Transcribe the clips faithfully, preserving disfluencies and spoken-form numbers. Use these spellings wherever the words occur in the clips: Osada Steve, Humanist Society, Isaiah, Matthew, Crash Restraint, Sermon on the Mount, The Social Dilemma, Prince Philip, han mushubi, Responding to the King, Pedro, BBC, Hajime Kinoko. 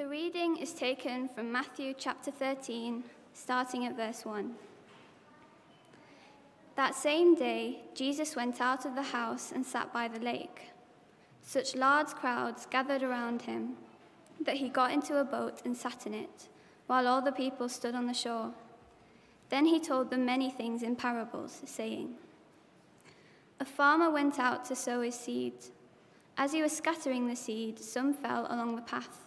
The reading is taken from Matthew chapter thirteen, starting at verse one. That same day, Jesus went out of the house and sat by the lake. Such large crowds gathered around him that he got into a boat and sat in it, while all the people stood on the shore. Then he told them many things in parables, saying, A farmer went out to sow his seed. As he was scattering the seed, some fell along the path,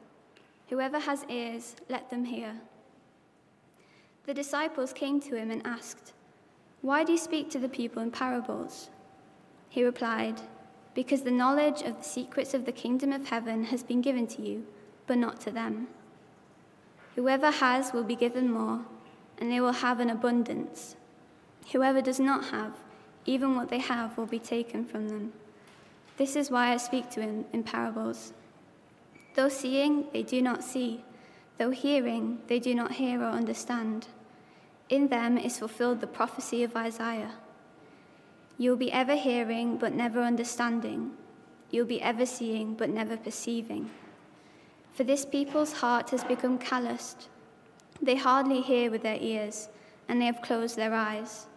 Whoever has ears, let them hear. The disciples came to him and asked, Why do you speak to the people in parables? He replied, Because the knowledge of the secrets of the kingdom of heaven has been given to you, but not to them. Whoever has will be given more, and they will have an abundance. Whoever does not have, even what they have will be taken from them. This is why I speak to him in parables. Though seeing, they do not see. Though hearing, they do not hear or understand. In them is fulfilled the prophecy of Isaiah. You'll be ever hearing, but never understanding. You'll be ever seeing, but never perceiving. For this people's heart has become calloused. They hardly hear with their ears, and they have closed their eyes.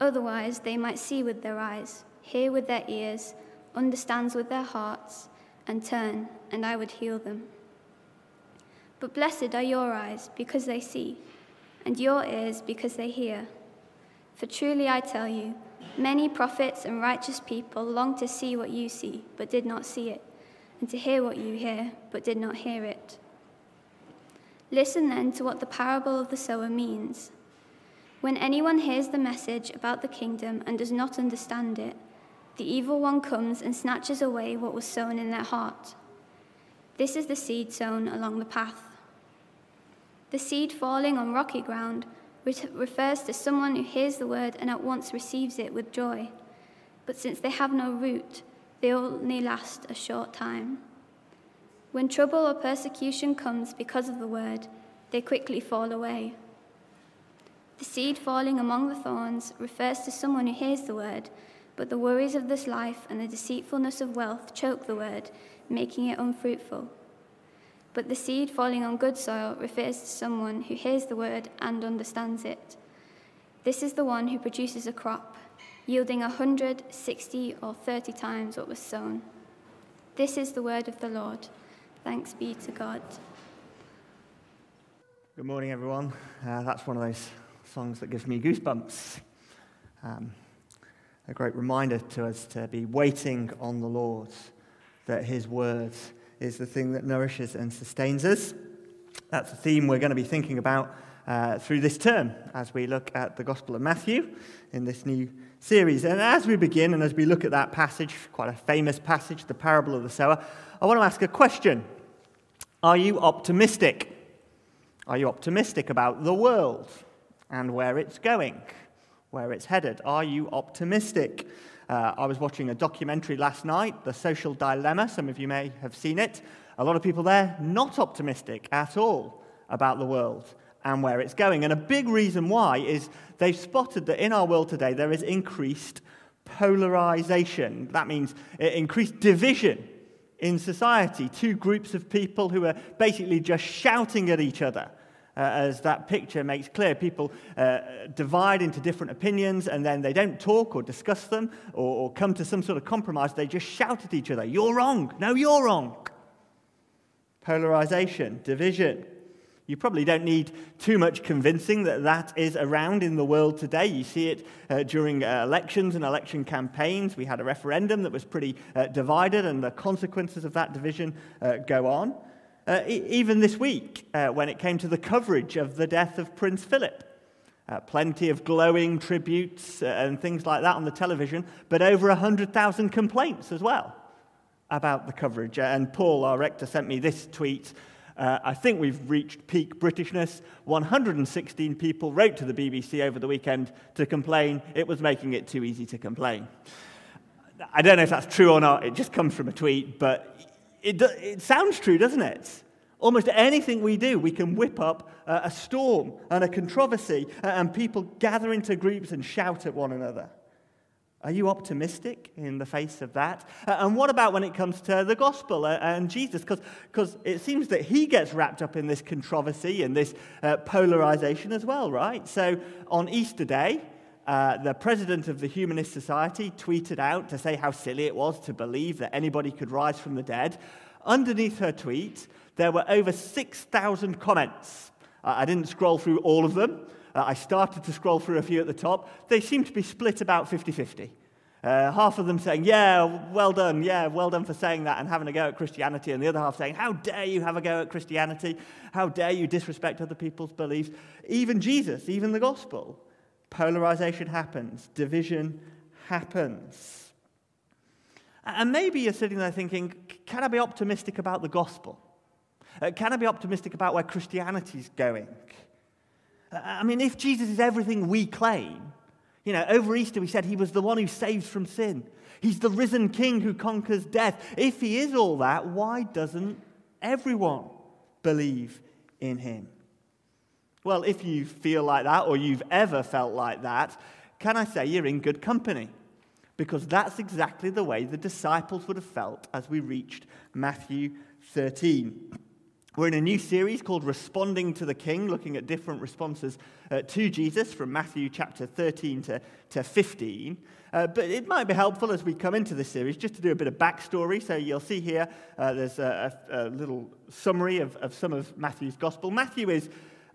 Otherwise, they might see with their eyes, hear with their ears, understand with their hearts, and turn, and I would heal them. But blessed are your eyes, because they see, and your ears, because they hear. For truly I tell you, many prophets and righteous people long to see what you see, but did not see it, and to hear what you hear, but did not hear it. Listen then to what the parable of the sower means. When anyone hears the message about the kingdom and does not understand it, the evil one comes and snatches away what was sown in their heart. This is the seed sown along the path. The seed falling on rocky ground refers to someone who hears the word and at once receives it with joy. But since they have no root, they only last a short time. When trouble or persecution comes because of the word, they quickly fall away. The seed falling among the thorns refers to someone who hears the word, but the worries of this life and the deceitfulness of wealth choke the word, making it unfruitful. But the seed falling on good soil refers to someone who hears the word and understands it. This is the one who produces a crop, yielding a hundred, sixty, or thirty times what was sown. This is the word of the Lord. Thanks be to God. Good morning, everyone. Uh, that's one of those songs that gives me goosebumps. Um, a great reminder to us to be waiting on the Lord, that his word is the thing that nourishes and sustains us. That's the theme we're going to be thinking about uh, through this term as we look at the Gospel of Matthew in this new series. And as we begin and as we look at that passage, quite a famous passage, the parable of the sower, I want to ask a question. Are you optimistic? Are you optimistic about the world and where it's going, where it's headed? Are you optimistic? Uh, I was watching a documentary last night, The Social Dilemma. Some of you may have seen it. A lot of people there not optimistic at all about the world and where it's going. And a big reason why is they've spotted that in our world today there is increased polarization. That means increased division in society. Two groups of people who are basically just shouting at each other. Uh, as that picture makes clear, people uh, divide into different opinions, and then they don't talk or discuss them or, or come to some sort of compromise. They just shout at each other, you're wrong, no, you're wrong. Polarization, division. You probably don't need too much convincing that that is around in the world today. You see it uh, during uh, elections and election campaigns. We had a referendum that was pretty uh, divided, and the consequences of that division uh, go on. Uh, e- even this week, uh, when it came to the coverage of the death of Prince Philip, uh, plenty of glowing tributes uh, and things like that on the television, but over one hundred thousand complaints as well about the coverage. And Paul, our rector, sent me this tweet Uh, I think we've reached peak Britishness. one hundred sixteen people wrote to the B B C over the weekend to complain. It was making it too easy to complain. I don't know if that's true or not. It just comes from a tweet, but it, do, it sounds true, doesn't it? Almost anything we do, we can whip up uh, a storm and a controversy, uh, and people gather into groups and shout at one another. Are you optimistic in the face of that? Uh, and what about when it comes to the gospel uh, and Jesus? Because it seems that he gets wrapped up in this controversy and this uh, polarization as well, right? So on Easter Day, uh, the president of the Humanist Society tweeted out to say how silly it was to believe that anybody could rise from the dead. Underneath her tweet, there were over six thousand comments. Uh, I didn't scroll through all of them. Uh, I started to scroll through a few at the top. They seem to be split about fifty fifty. Uh, half of them saying, yeah, well done, yeah, well done for saying that and having a go at Christianity, and the other half saying, how dare you have a go at Christianity? How dare you disrespect other people's beliefs? Even Jesus, even the gospel. Polarization happens. Division happens. And maybe you're sitting there thinking, can I be optimistic about the gospel? Uh, can I be optimistic about where Christianity's going? I mean, if Jesus is everything we claim, you know, over Easter we said he was the one who saves from sin. He's the risen king who conquers death. If he is all that, why doesn't everyone believe in him? Well, if you feel like that or you've ever felt like that, can I say you're in good company? Because that's exactly the way the disciples would have felt as we reached Matthew thirteen. We're in a new series called Responding to the King, looking at different responses uh, to Jesus from Matthew chapter thirteen to, to fifteen. Uh, but it might be helpful as we come into this series just to do a bit of backstory. So you'll see here uh, there's a, a little summary of, of some of Matthew's gospel. Matthew is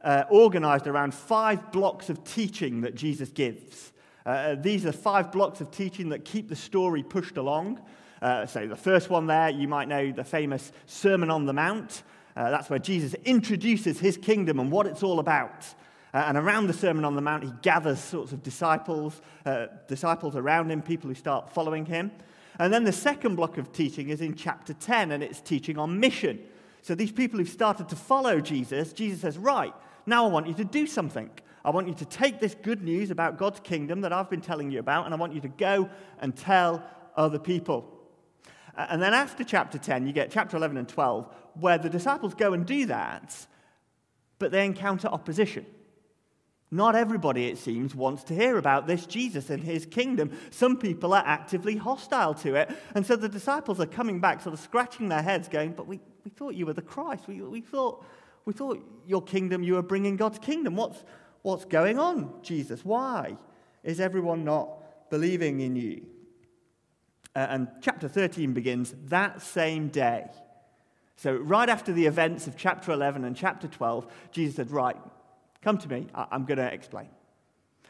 uh, organized around five blocks of teaching that Jesus gives. Uh, these are five blocks of teaching that keep the story pushed along. Uh, so the first one there, you might know the famous Sermon on the Mount. Uh, that's where Jesus introduces his kingdom and what it's all about. Uh, and around the Sermon on the Mount, he gathers sorts of disciples, uh, disciples around him, people who start following him. And then the second block of teaching is in chapter ten, and it's teaching on mission. So these people who've started to follow Jesus, Jesus says, right, now I want you to do something. I want you to take this good news about God's kingdom that I've been telling you about, and I want you to go and tell other people. And then after chapter ten, you get chapter eleven and twelve, where the disciples go and do that, but they encounter opposition. Not everybody, it seems, wants to hear about this Jesus and his kingdom. Some people are actively hostile to it. And so the disciples are coming back, sort of scratching their heads, going, but we, we thought you were the Christ. We, we, thought, we thought your kingdom, you were bringing God's kingdom. What's, what's going on, Jesus? Why is everyone not believing in you? Uh, and chapter thirteen begins that same day. So right after the events of chapter eleven and chapter twelve, Jesus said, right, come to me, I- I'm going to explain.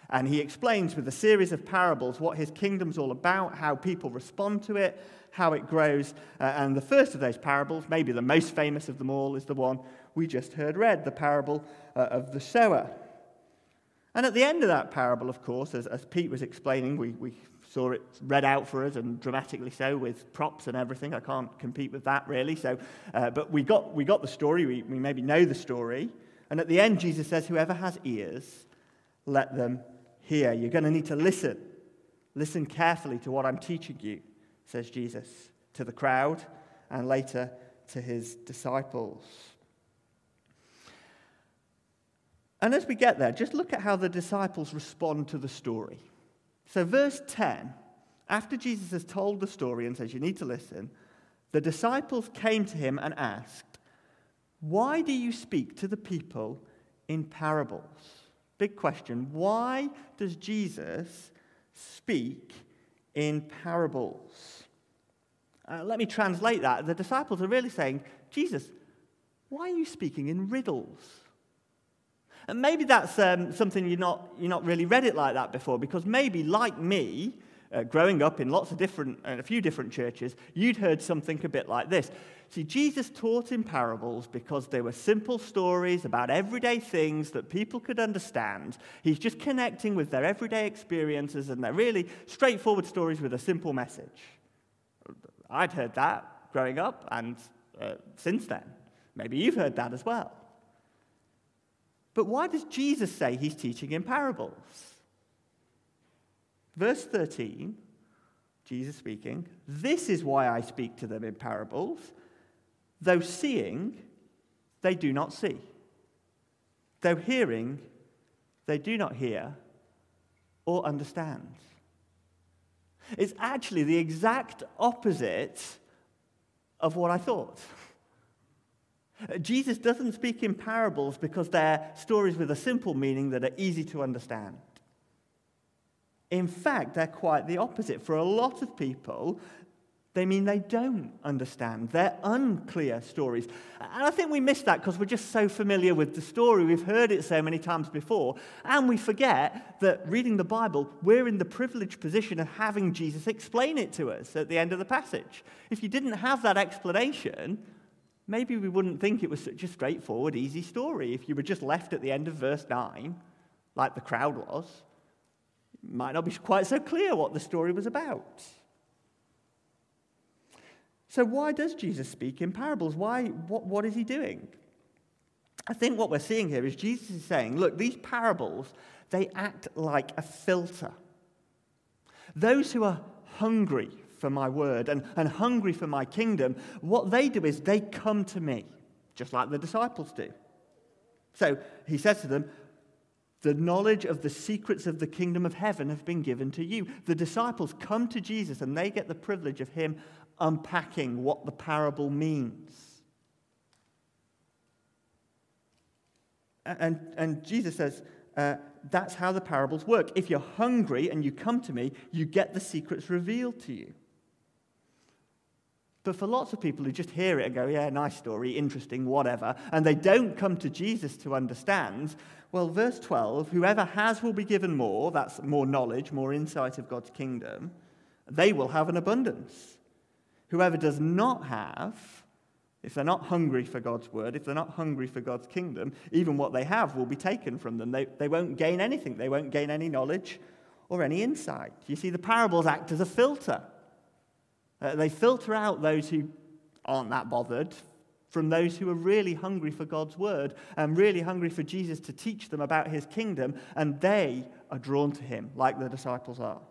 And he explains with a series of parables what his kingdom's all about, how people respond to it, how it grows. Uh, and the first of those parables, maybe the most famous of them all, is the one we just heard read, the parable uh, of the sower. And at the end of that parable, of course, as, as Pete was explaining, we... we saw it read out for us, and dramatically so, with props and everything. I can't compete with that, really. So, uh, but we got we got the story. We, we maybe know the story. And at the end, Jesus says, whoever has ears, let them hear. You're going to need to listen. Listen carefully to what I'm teaching you, says Jesus, to the crowd and later to his disciples. And as we get there, just look at how the disciples respond to the story. So verse ten, after Jesus has told the story and says, you need to listen, the disciples came to him and asked, why do you speak to the people in parables? Big question. Why does Jesus speak in parables? Uh, let me translate that. The disciples are really saying, Jesus, why are you speaking in riddles? And maybe that's um, something you're not, you're not really read it like that before, because maybe, like me, uh, growing up in lots of different, uh, a few different churches, you'd heard something a bit like this. See, Jesus taught in parables because they were simple stories about everyday things that people could understand. He's just connecting with their everyday experiences, and they're really straightforward stories with a simple message. I'd heard that growing up and uh, since then. Maybe you've heard that as well. But why does Jesus say he's teaching in parables? Verse thirteen, Jesus speaking, "This is why I speak to them in parables. Though seeing, they do not see. Though hearing, they do not hear or understand." It's actually the exact opposite of what I thought. Jesus doesn't speak in parables because they're stories with a simple meaning that are easy to understand. In fact, they're quite the opposite. For a lot of people, they mean they don't understand. They're unclear stories. And I think we miss that because we're just so familiar with the story. We've heard it so many times before. And we forget that reading the Bible, we're in the privileged position of having Jesus explain it to us at the end of the passage. If you didn't have that explanation, maybe we wouldn't think it was such a straightforward, easy story. If you were just left at the end of verse nine, like the crowd was, it might not be quite so clear what the story was about. So why does Jesus speak in parables? Why? What, what is he doing? I think what we're seeing here is Jesus is saying, look, these parables, they act like a filter. Those who are hungry for my word and, and hungry for my kingdom, what they do is they come to me, just like the disciples do. So he says to them, the knowledge of the secrets of the kingdom of heaven have been given to you. The disciples come to Jesus and they get the privilege of him unpacking what the parable means. And, and Jesus says, uh, that's how the parables work. If you're hungry and you come to me, you get the secrets revealed to you. But for lots of people who just hear it and go, yeah, nice story, interesting, whatever, and they don't come to Jesus to understand, well, verse twelve, whoever has will be given more, that's more knowledge, more insight of God's kingdom, they will have an abundance. Whoever does not have, if they're not hungry for God's word, if they're not hungry for God's kingdom, even what they have will be taken from them. They, they won't gain anything. They won't gain any knowledge or any insight. You see, the parables act as a filter. Uh, they filter out those who aren't that bothered from those who are really hungry for God's word and really hungry for Jesus to teach them about his kingdom, and they are drawn to him like the disciples are.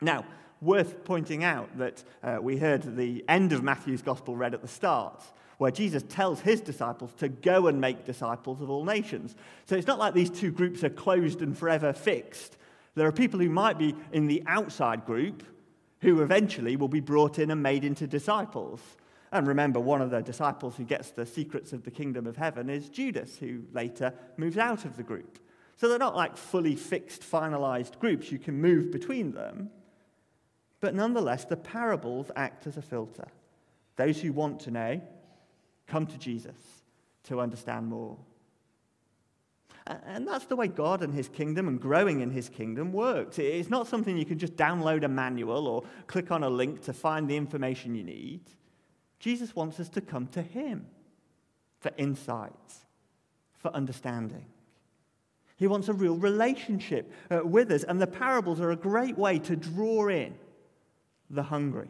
Now, worth pointing out that uh, we heard the end of Matthew's gospel read at the start, where Jesus tells his disciples to go and make disciples of all nations. So it's not like these two groups are closed and forever fixed. There are people who might be in the outside group who eventually will be brought in and made into disciples. And remember, one of the disciples who gets the secrets of the kingdom of heaven is Judas, who later moves out of the group. So they're not like fully fixed, finalized groups. You can move between them. But nonetheless, the parables act as a filter. Those who want to know come to Jesus to understand more. And that's the way God and his kingdom and growing in his kingdom works. It's not something you can just download a manual or click on a link to find the information you need. Jesus wants us to come to him for insights, for understanding. He wants a real relationship uh, with us, and the parables are a great way to draw in the hungry.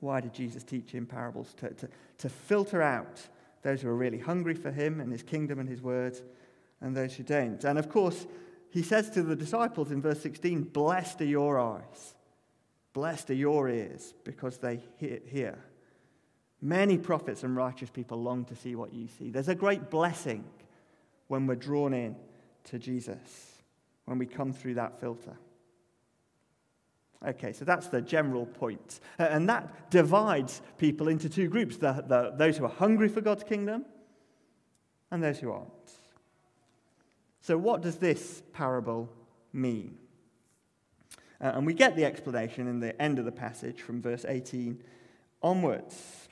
Why did Jesus teach in parables? To, to, to filter out those who are really hungry for him and his kingdom and his word, and those who don't. And of course, he says to the disciples in verse sixteen, blessed are your eyes, blessed are your ears, because they hear. Many prophets and righteous people long to see what you see. There's a great blessing when we're drawn in to Jesus, when we come through that filter. Okay, so that's the general point. And that divides people into two groups, the, the, those who are hungry for God's kingdom and those who aren't. So what does this parable mean? Uh, and we get the explanation in the end of the passage from verse eighteen onwards.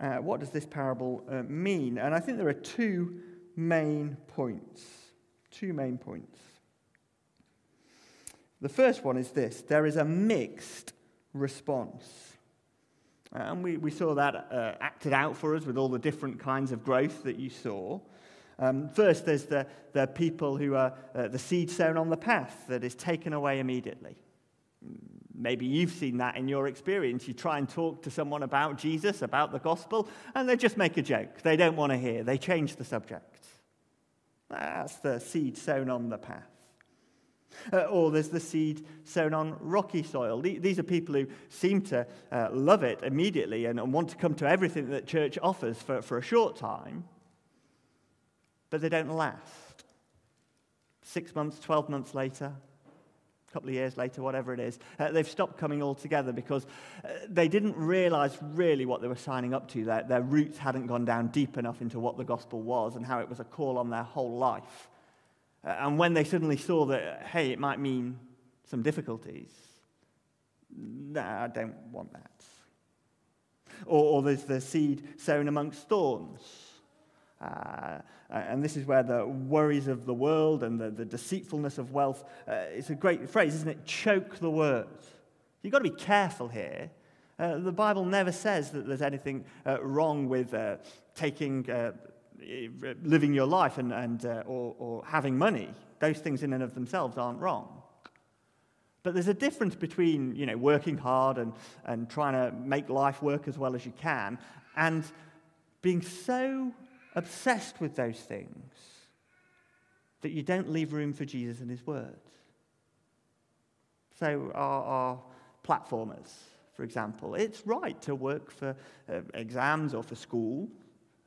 Uh, what does this parable uh, mean? And I think there are two main points. Two main points. The first one is this: there is a mixed response. And we, we saw that uh, acted out for us with all the different kinds of growth that you saw. Um, first, there's the, the people who are uh, the seed sown on the path that is taken away immediately. Maybe you've seen that in your experience. You try and talk to someone about Jesus, about the gospel, and they just make a joke. They don't want to hear. They change the subject. That's the seed sown on the path. Uh, or there's the seed sown on rocky soil. These are people who seem to uh, love it immediately and, and want to come to everything that church offers for, for a short time, but they don't last. Six months, twelve months later, a couple of years later, whatever it is, uh, they've stopped coming altogether because uh, they didn't realize really what they were signing up to. Their, their roots hadn't gone down deep enough into what the gospel was and how it was a call on their whole life. And when they suddenly saw that, hey, it might mean some difficulties, no, I don't want that. Or, or there's the seed sown amongst thorns. Uh, and this is where the worries of the world and the, the deceitfulness of wealth, uh, it's a great phrase, isn't it? Choke the word. You've got to be careful here. Uh, the Bible never says that there's anything uh, wrong with uh, taking... Uh, living your life and, and uh, or, or having money. Those things in and of themselves aren't wrong. But there's a difference between, you know, working hard and, and trying to make life work as well as you can and being so obsessed with those things that you don't leave room for Jesus and his word. So our, our platformers, for example, it's right to work for uh, exams or for school,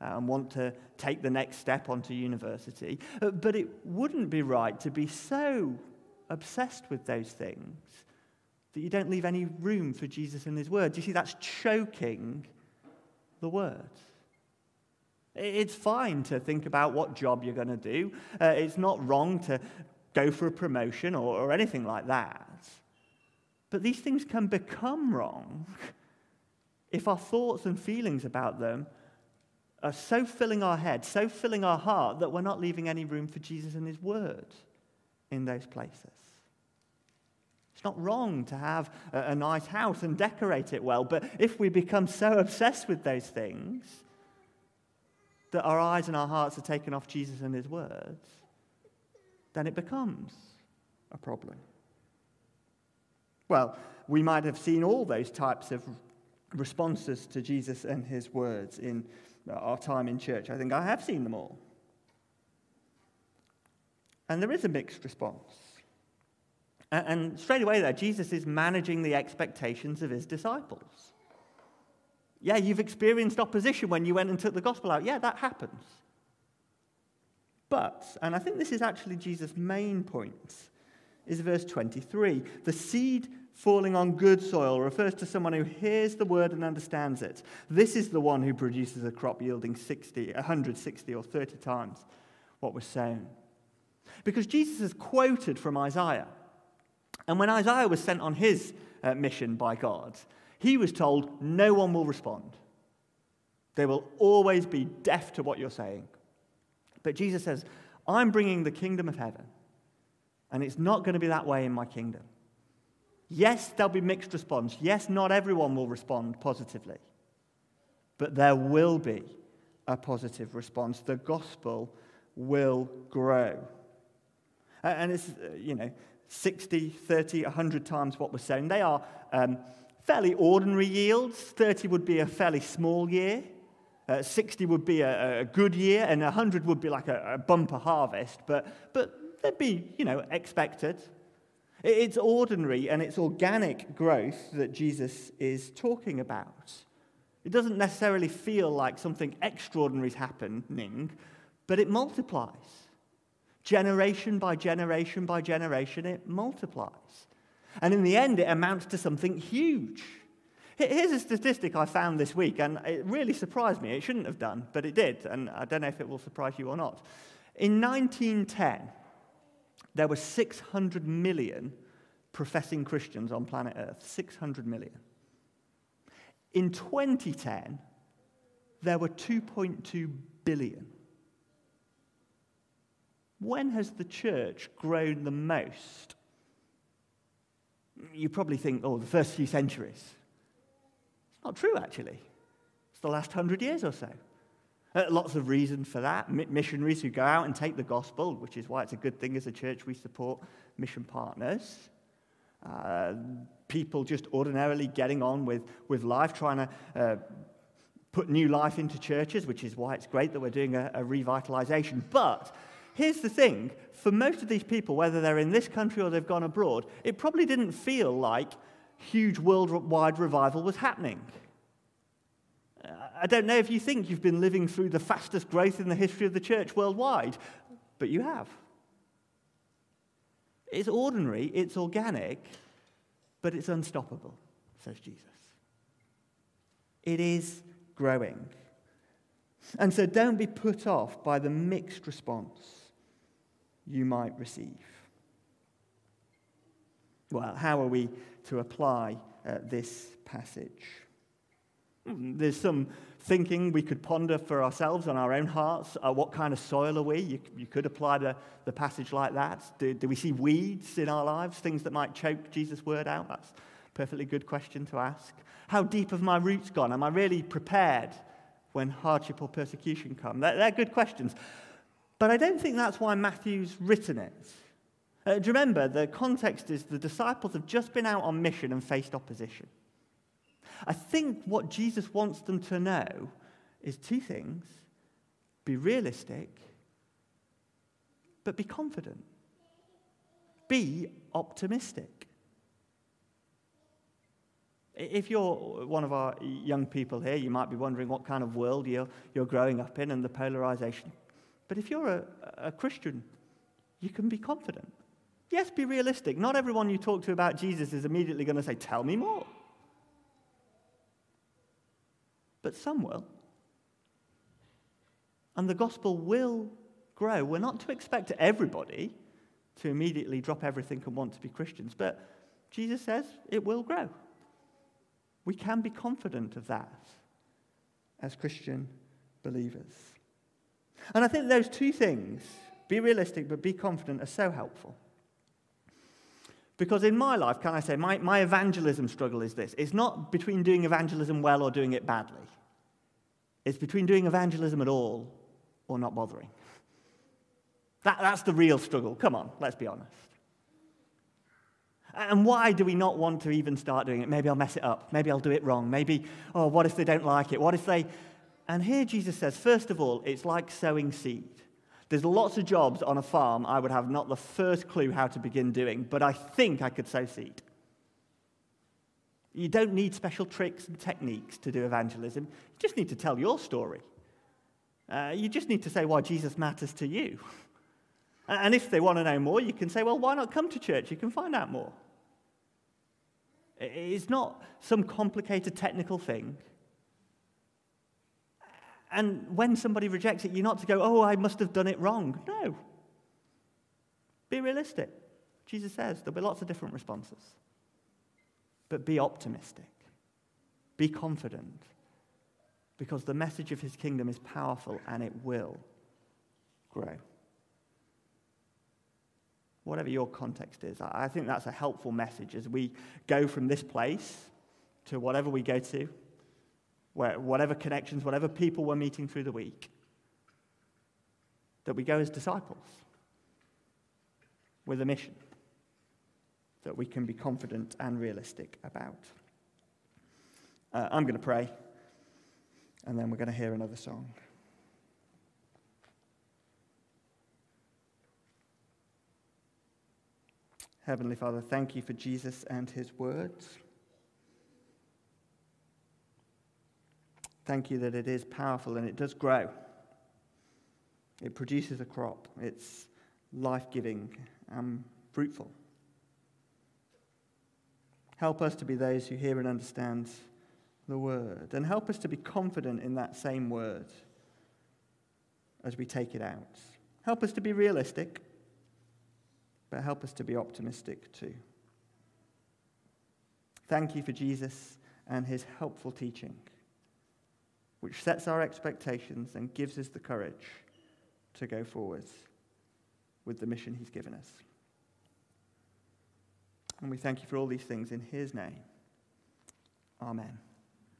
and want to take the next step onto university. But it wouldn't be right to be so obsessed with those things that you don't leave any room for Jesus and his word. You see, that's choking the word. It's fine to think about what job you're going to do. Uh, it's not wrong to go for a promotion or, or anything like that. But these things can become wrong if our thoughts and feelings about them are so filling our head, so filling our heart, that we're not leaving any room for Jesus and his word in those places. It's not wrong to have a, a nice house and decorate it well, but if we become so obsessed with those things that our eyes and our hearts are taken off Jesus and his word, then it becomes a problem. Well, we might have seen all those types of responses to Jesus and his words in our time in church. I think I have seen them all. And there is a mixed response. And straight away there, Jesus is managing the expectations of his disciples. Yeah, you've experienced opposition when you went and took the gospel out. Yeah, that happens. But, and I think this is actually Jesus' main point, is verse twenty-three. The seed falling on good soil refers to someone who hears the word and understands it. This is the one who produces a crop yielding sixty, one hundred sixty or thirty times what was sown. Because Jesus is quoted from Isaiah. And when Isaiah was sent on his uh, mission by God, he was told, no one will respond. They will always be deaf to what you're saying. But Jesus says, I'm bringing the kingdom of heaven. And it's not going to be that way in my kingdom. Yes, there'll be mixed response. Yes, not everyone will respond positively. But there will be a positive response. The gospel will grow. And it's, you know, sixty, thirty, one hundred times what was sown. They are um, fairly ordinary yields. thirty would be a fairly small year. Uh, sixty would be a, a good year. And one hundred would be like a, a bumper harvest. But, but they'd be, you know, expected. It's ordinary and it's organic growth that Jesus is talking about. It doesn't necessarily feel like something extraordinary is happening, but it multiplies. Generation by generation by generation, it multiplies. And in the end, it amounts to something huge. Here's a statistic I found this week, and it really surprised me. It shouldn't have done, but it did, and I don't know if it will surprise you or not. In nineteen ten... there were six hundred million professing Christians on planet Earth, six hundred million. In twenty ten, there were two point two billion. When has the church grown the most? You probably think, oh, the first few centuries. It's not true, actually. It's the last hundred years or so. Uh, lots of reason for that. M- missionaries who go out and take the gospel, which is why it's a good thing as a church we support mission partners. uh, people just ordinarily getting on with, with life, trying to uh, put new life into churches, which is why it's great that we're doing a, a revitalization. But here's the thing, for most of these people, whether they're in this country or they've gone abroad, it probably didn't feel like huge worldwide revival was happening. I don't know if you think you've been living through the fastest growth in the history of the church worldwide, but you have. It's ordinary, it's organic, but it's unstoppable, says Jesus. It is growing. And so don't be put off by the mixed response you might receive. Well, how are we to apply uh, this passage? There's some thinking we could ponder for ourselves on our own hearts. Uh, what kind of soil are we? You, you could apply the, the passage like that. Do, do we see weeds in our lives, things that might choke Jesus' word out? That's a perfectly good question to ask. How deep have my roots gone? Am I really prepared when hardship or persecution come? They're, they're good questions. But I don't think that's why Matthew's written it. Uh, do you remember, the context is the disciples have just been out on mission and faced opposition. I think what Jesus wants them to know is two things. Be realistic, but be confident. Be optimistic. If you're one of our young people here, you might be wondering what kind of world you're, you're growing up in and the polarization. But if you're a, a Christian, you can be confident. Yes, be realistic. Not everyone you talk to about Jesus is immediately going to say, tell me more. But some will. And the gospel will grow. We're not to expect everybody to immediately drop everything and want to be Christians, but Jesus says it will grow. We can be confident of that as Christian believers. And I think those two things, be realistic but be confident, are so helpful. Because in my life, can I say, my, my evangelism struggle is this. It's not between doing evangelism well or doing it badly. It's between doing evangelism at all or not bothering. That, that's the real struggle. Come on, let's be honest. And why do we not want to even start doing it? Maybe I'll mess it up. Maybe I'll do it wrong. Maybe, oh, what if they don't like it? What if they... And here Jesus says, first of all, it's like sowing seed. There's lots of jobs on a farm I would have not the first clue how to begin doing, but I think I could sow seed. You don't need special tricks and techniques to do evangelism. You just need to tell your story. Uh, you just need to say why Jesus matters to you. And if they want to know more, you can say, well, why not come to church? You can find out more. It's not some complicated technical thing. And when somebody rejects it, you're not to go, oh, I must have done it wrong. No. Be realistic. Jesus says there'll be lots of different responses. But be optimistic. Be confident. Because the message of his kingdom is powerful and it will grow. Whatever your context is, I think that's a helpful message as we go from this place to whatever we go to. Where whatever connections, whatever people we're meeting through the week, that we go as disciples with a mission that we can be confident and realistic about. Uh, I'm going to pray, and then we're going to hear another song. Heavenly Father, thank you for Jesus and his words. Thank you that it is powerful and it does grow. It produces a crop. It's life-giving and fruitful. Help us to be those who hear and understand the word. And help us to be confident in that same word as we take it out. Help us to be realistic, but help us to be optimistic too. Thank you for Jesus and his helpful teaching, which sets our expectations and gives us the courage to go forward with the mission he's given us. And we thank you for all these things in his name. Amen.